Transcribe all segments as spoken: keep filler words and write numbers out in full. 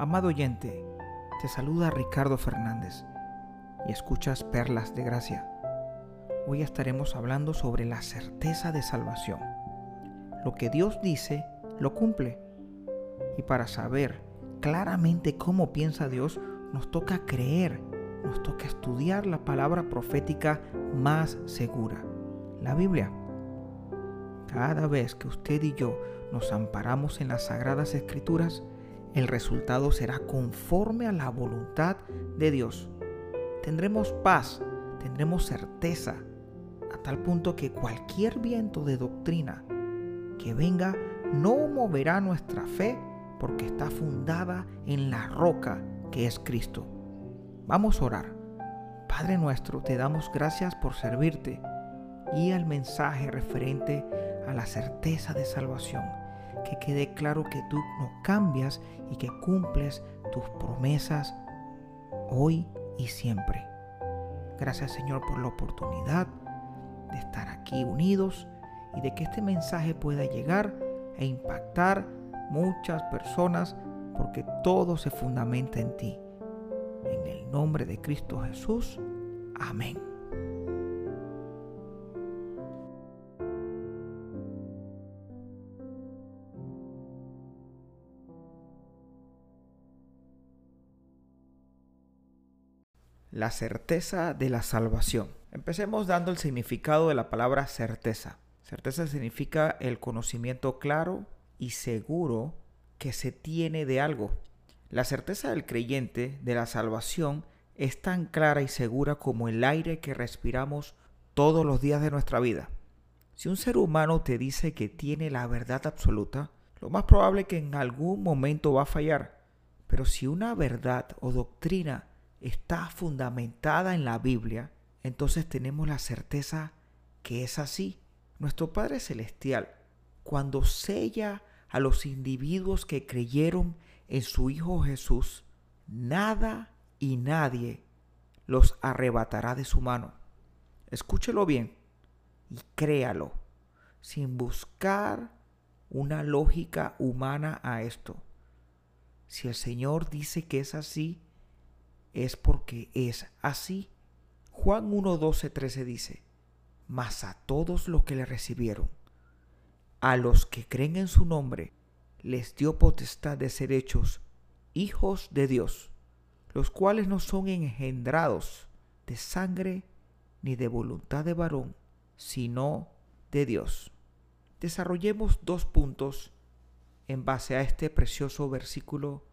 Amado oyente, te saluda Ricardo Fernández y escuchas Perlas de Gracia. Hoy estaremos hablando sobre la certeza de salvación. Lo que Dios dice, lo cumple. Y para saber claramente cómo piensa Dios, nos toca creer, nos toca estudiar la palabra profética más segura, la Biblia. Cada vez que usted y yo nos amparamos en las Sagradas Escrituras, el resultado será conforme a la voluntad de Dios. Tendremos paz, tendremos certeza, a tal punto que cualquier viento de doctrina que venga no moverá nuestra fe porque está fundada en la roca que es Cristo. Vamos a orar. Padre nuestro, te damos gracias por servirte y al mensaje referente a la certeza de salvación. Que quede claro que tú no cambias y que cumples tus promesas hoy y siempre. Gracias, Señor, por la oportunidad de estar aquí unidos y de que este mensaje pueda llegar e impactar muchas personas porque todo se fundamenta en ti. En el nombre de Cristo Jesús. Amén. La certeza de la salvación. Empecemos dando el significado de la palabra certeza. Certeza significa el conocimiento claro y seguro que se tiene de algo. La certeza del creyente de la salvación es tan clara y segura como el aire que respiramos todos los días de nuestra vida. Si un ser humano te dice que tiene la verdad absoluta, lo más probable es que en algún momento va a fallar. Pero si una verdad o doctrina está fundamentada en la Biblia, entonces tenemos la certeza que es así. Nuestro Padre Celestial, cuando sella a los individuos que creyeron en su Hijo Jesús, nada y nadie los arrebatará de su mano. Escúchelo bien y créalo, sin buscar una lógica humana a esto. Si el Señor dice que es así, es porque es así. Juan uno, doce, trece dice: mas a todos los que le recibieron, a los que creen en su nombre, les dio potestad de ser hechos hijos de Dios, los cuales no son engendrados de sangre ni de voluntad de varón, sino de Dios. Desarrollemos dos puntos en base a este precioso versículo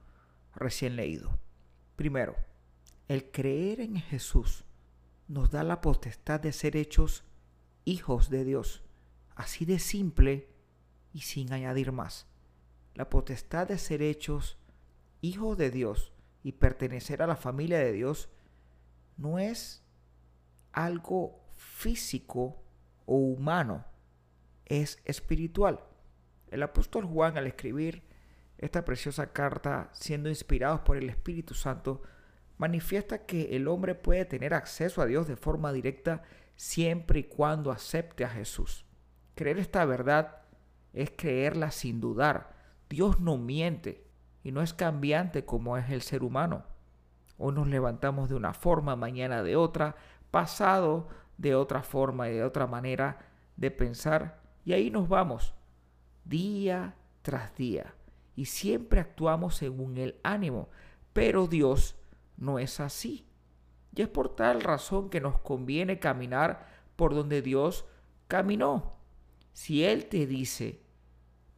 recién leído. Primero, el creer en Jesús nos da la potestad de ser hechos hijos de Dios, así de simple y sin añadir más. La potestad de ser hechos hijos de Dios y pertenecer a la familia de Dios no es algo físico o humano, es espiritual. El apóstol Juan, al escribir esta preciosa carta, siendo inspirados por el Espíritu Santo, manifiesta que el hombre puede tener acceso a Dios de forma directa siempre y cuando acepte a Jesús. Creer esta verdad es creerla sin dudar. Dios no miente y no es cambiante como es el ser humano. Hoy nos levantamos de una forma, mañana de otra, pasado de otra forma y de otra manera de pensar, y ahí nos vamos día tras día y siempre actuamos según el ánimo, pero Dios no es así. Y es por tal razón que nos conviene caminar por donde Dios caminó. Si Él te dice,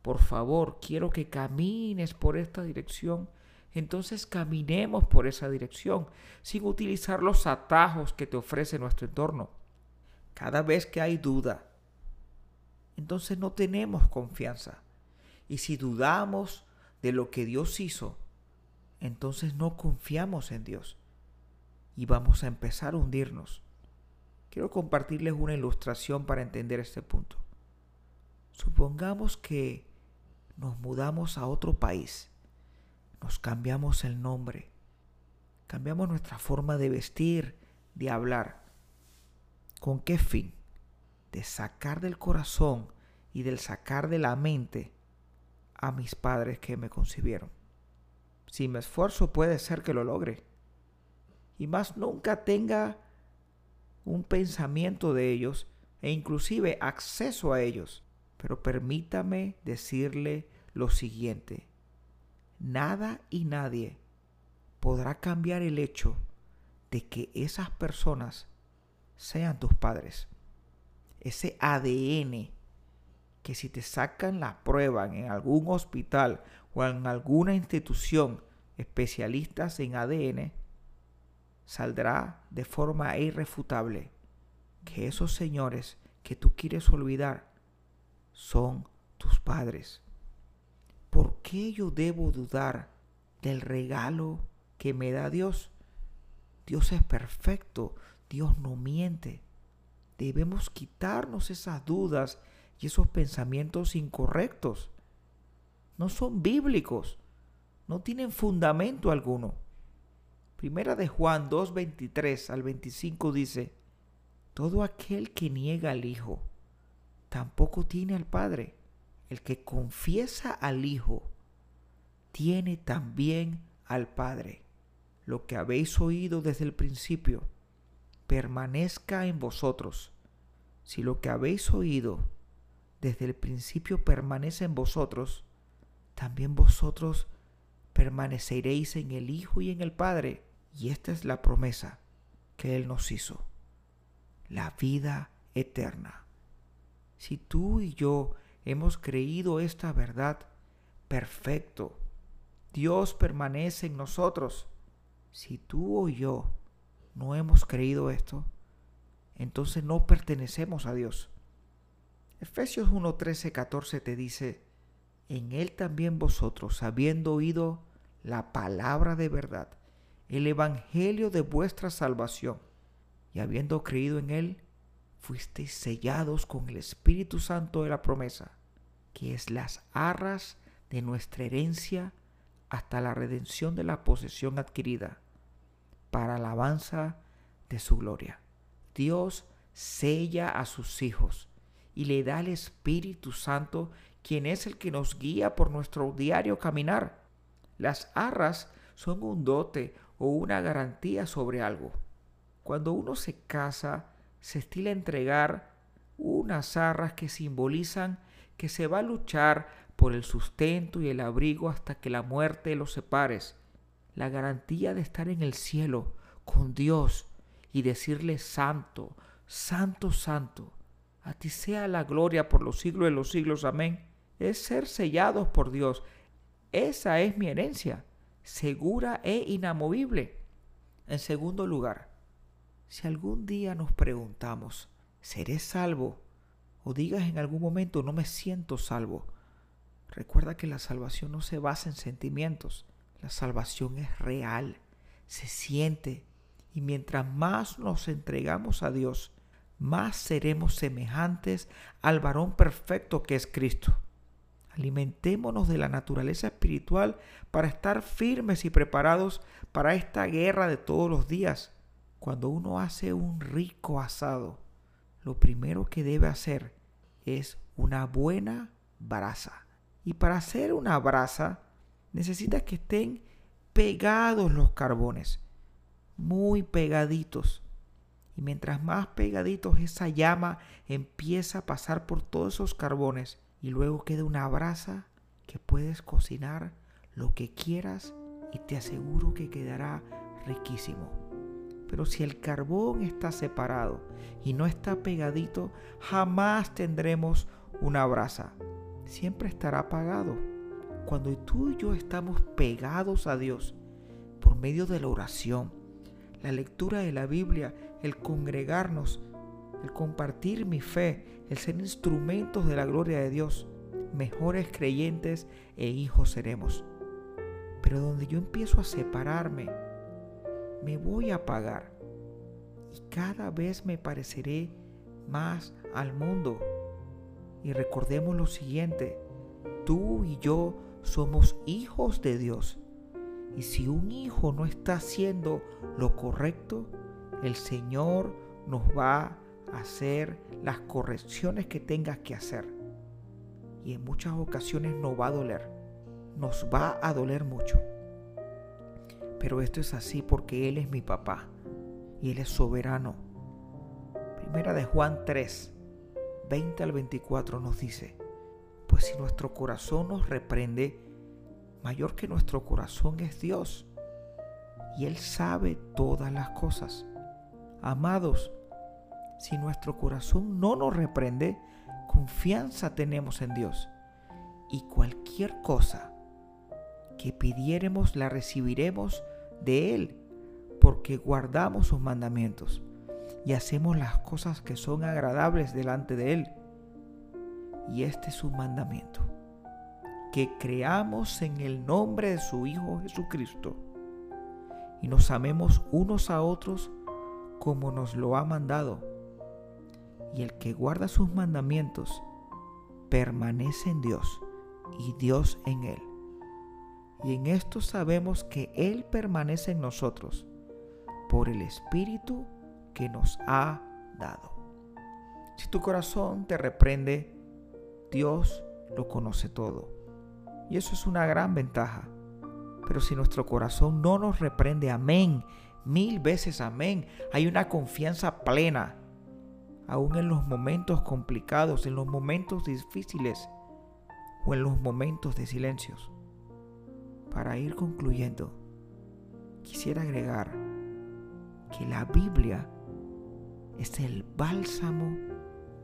por favor, quiero que camines por esta dirección, entonces caminemos por esa dirección, sin utilizar los atajos que te ofrece nuestro entorno. Cada vez que hay duda, entonces no tenemos confianza. Y si dudamos de lo que Dios hizo, entonces no confiamos en Dios y vamos a empezar a hundirnos. Quiero compartirles una ilustración para entender este punto. Supongamos que nos mudamos a otro país, nos cambiamos el nombre, cambiamos nuestra forma de vestir, de hablar. ¿Con qué fin? De sacar del corazón y del sacar de la mente a mis padres que me concibieron. si me esfuerzo puede ser que lo logre. Y más nunca tenga un pensamiento de ellos e inclusive acceso a ellos. Pero permítame decirle lo siguiente. Nada y nadie podrá cambiar el hecho de que esas personas sean tus padres. Ese A D N que si te sacan la prueba en algún hospital o en alguna institución especialistas en A D N, saldrá de forma irrefutable que esos señores que tú quieres olvidar son tus padres. ¿Por qué yo debo dudar del regalo que me da Dios? Dios es perfecto, Dios no miente. Debemos quitarnos esas dudas y esos pensamientos incorrectos. No son bíblicos, no tienen fundamento alguno. Primera de Juan dos, veintitrés al veinticinco dice, todo aquel que niega al Hijo tampoco tiene al Padre. El que confiesa al Hijo tiene también al Padre. Lo que habéis oído desde el principio permanezca en vosotros. Si lo que habéis oído desde el principio permanece en vosotros, también vosotros permaneceréis en el Hijo y en el Padre. Y esta es la promesa que Él nos hizo, la vida eterna. Si tú y yo hemos creído esta verdad, perfecto. Dios permanece en nosotros. Si tú o yo no hemos creído esto, entonces no pertenecemos a Dios. Efesios uno, trece, catorce te dice, en Él también vosotros, habiendo oído la palabra de verdad, el evangelio de vuestra salvación, y habiendo creído en Él, fuisteis sellados con el Espíritu Santo de la promesa, que es las arras de nuestra herencia hasta la redención de la posesión adquirida, para alabanza de su gloria. Dios sella a sus hijos y le da el Espíritu Santo, quien es el que nos guía por nuestro diario caminar. Las arras son un dote o una garantía sobre algo. Cuando uno se casa, se estila entregar unas arras que simbolizan que se va a luchar por el sustento y el abrigo hasta que la muerte los separe. La garantía de estar en el cielo con Dios y decirle santo, santo, santo, a ti sea la gloria por los siglos de los siglos, amén, es ser sellados por Dios. Esa es mi herencia, segura e inamovible. En segundo lugar, si algún día nos preguntamos, ¿seré salvo? O digas en algún momento, no me siento salvo. Recuerda que la salvación no se basa en sentimientos. La salvación es real, se siente. Y mientras más nos entregamos a Dios, más seremos semejantes al varón perfecto que es Cristo. Alimentémonos de la naturaleza espiritual para estar firmes y preparados para esta guerra de todos los días. Cuando uno hace un rico asado, lo primero que debe hacer es una buena brasa. Y para hacer una brasa, necesitas que estén pegados los carbones, muy pegaditos. Y mientras más pegaditos, esa llama empieza a pasar por todos esos carbones y luego queda una brasa que puedes cocinar lo que quieras y te aseguro que quedará riquísimo. Pero si el carbón está separado y no está pegadito, jamás tendremos una brasa. Siempre estará apagado. Cuando tú y yo estamos pegados a Dios por medio de la oración, la lectura de la Biblia, el congregarnos, el compartir mi fe, el ser instrumentos de la gloria de Dios, mejores creyentes e hijos seremos. Pero donde yo empiezo a separarme, me voy a apagar y cada vez me pareceré más al mundo. Y recordemos lo siguiente, tú y yo somos hijos de Dios. Y si un hijo no está haciendo lo correcto, el Señor nos va a hacer las correcciones que tengas que hacer. Y en muchas ocasiones no va a doler, nos va a doler mucho. pero esto es así porque Él es mi papá y Él es soberano. Primera de Juan tres, veinte al veinticuatro nos dice: pues si nuestro corazón nos reprende, mayor que nuestro corazón es Dios, y Él sabe todas las cosas. Amados, si nuestro corazón no nos reprende, confianza tenemos en Dios, y cualquier cosa que pidiéremos la recibiremos de Él, porque guardamos sus mandamientos y hacemos las cosas que son agradables delante de Él. Y este es su mandamiento, que creamos en el nombre de su Hijo Jesucristo y nos amemos unos a otros como nos lo ha mandado. Y el que guarda sus mandamientos permanece en Dios y Dios en Él. Y en esto sabemos que Él permanece en nosotros por el Espíritu que nos ha dado. Si tu corazón te reprende, Dios lo conoce todo, y eso es una gran ventaja. Pero si nuestro corazón no nos reprende, amén, mil veces amén, hay una confianza plena, aún en los momentos complicados, en los momentos difíciles o en los momentos de silencios. Para ir concluyendo, quisiera agregar que la Biblia es el bálsamo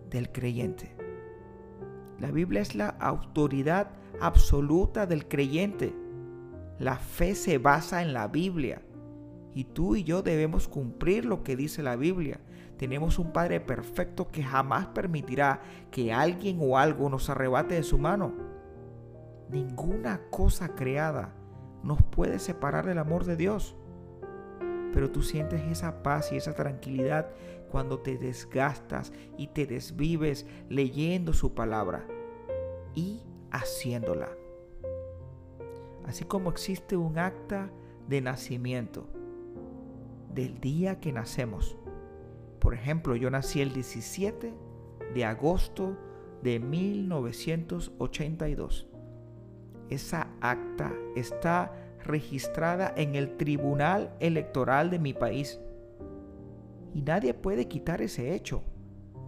del creyente. La Biblia es la autoridad absoluta del creyente. La fe se basa en la Biblia y tú y yo debemos cumplir lo que dice la Biblia. Tenemos un Padre perfecto que jamás permitirá que alguien o algo nos arrebate de su mano. Ninguna cosa creada nos puede separar del amor de Dios. Pero tú sientes esa paz y esa tranquilidad cuando te desgastas y te desvives leyendo su palabra y haciéndola. Así como existe un acta de nacimiento del día que nacemos. Por ejemplo, yo nací el diecisiete de agosto de mil novecientos ochenta y dos. Esa acta está registrada en el Tribunal Electoral de mi país. Y nadie puede quitar ese hecho.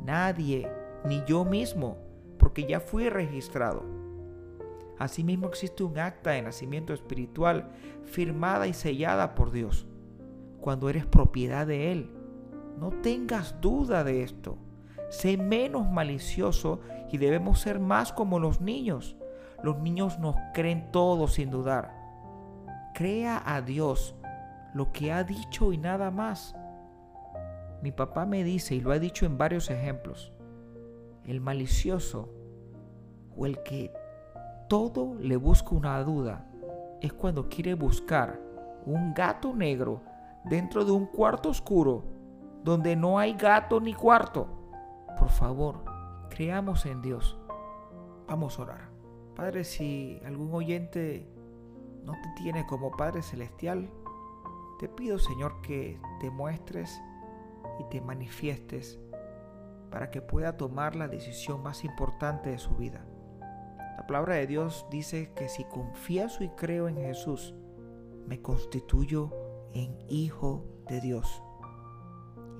Nadie, ni yo mismo, porque ya fui registrado. Asimismo existe un acta de nacimiento espiritual firmada y sellada por Dios, cuando eres propiedad de Él. No tengas duda de esto. Sé menos malicioso y debemos ser más como los niños. Los niños nos creen todo sin dudar. Crea a Dios lo que ha dicho y nada más. Mi papá me dice, y lo ha dicho en varios ejemplos, el malicioso o el que todo le busca una duda es cuando quiere buscar un gato negro dentro de un cuarto oscuro donde no hay gato ni cuarto. Por favor, creamos en Dios. Vamos a orar. Padre, si algún oyente no te tiene como Padre Celestial, te pido, Señor, que te muestres y te manifiestes para que pueda tomar la decisión más importante de su vida. La palabra de Dios dice que si confieso y creo en Jesús, me constituyo en hijo de Dios.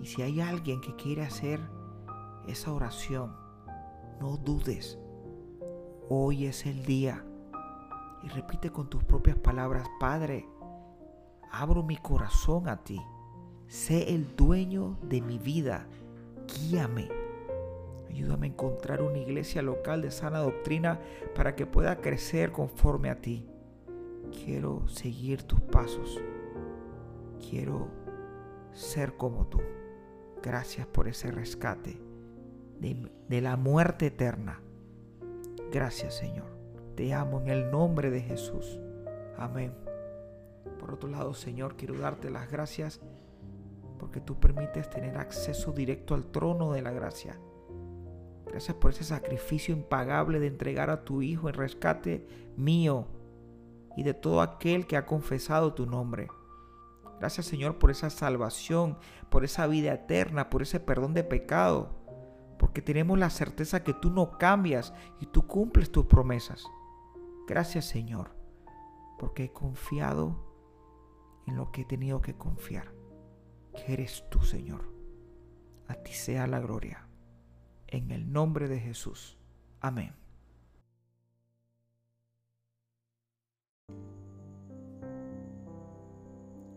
Y si hay alguien que quiere hacer esa oración, no dudes. Hoy es el día. Y repite con tus propias palabras: Padre, abro mi corazón a ti. Sé el dueño de mi vida. Guíame. Ayúdame a encontrar una iglesia local de sana doctrina para que pueda crecer conforme a ti. Quiero seguir tus pasos. Quiero ser como tú. Gracias por ese rescate de, de la muerte eterna. Gracias, Señor. Te amo en el nombre de Jesús. Amén. Por otro lado, Señor, quiero darte las gracias porque tú permites tener acceso directo al trono de la gracia. Gracias por ese sacrificio impagable de entregar a tu Hijo en rescate mío y de todo aquel que ha confesado tu nombre. Gracias, Señor, por esa salvación, por esa vida eterna, por ese perdón de pecado, porque tenemos la certeza que tú no cambias y tú cumples tus promesas. Gracias, Señor, porque he confiado en lo que he tenido que confiar, que eres tú, Señor. A ti sea la gloria. En el nombre de Jesús. Amén.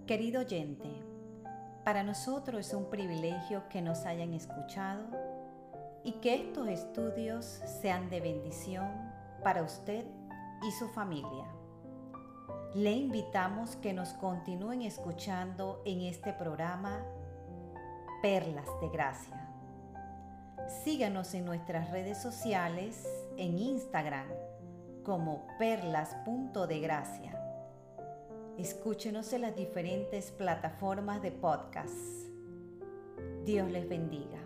Querido oyente, para nosotros es un privilegio que nos hayan escuchado y que estos estudios sean de bendición para usted y su familia. Le invitamos que nos continúen escuchando en este programa Perlas de Gracia. Síganos en nuestras redes sociales, en Instagram, como perlas punto de gracia. Escúchenos en las diferentes plataformas de podcast. Dios les bendiga.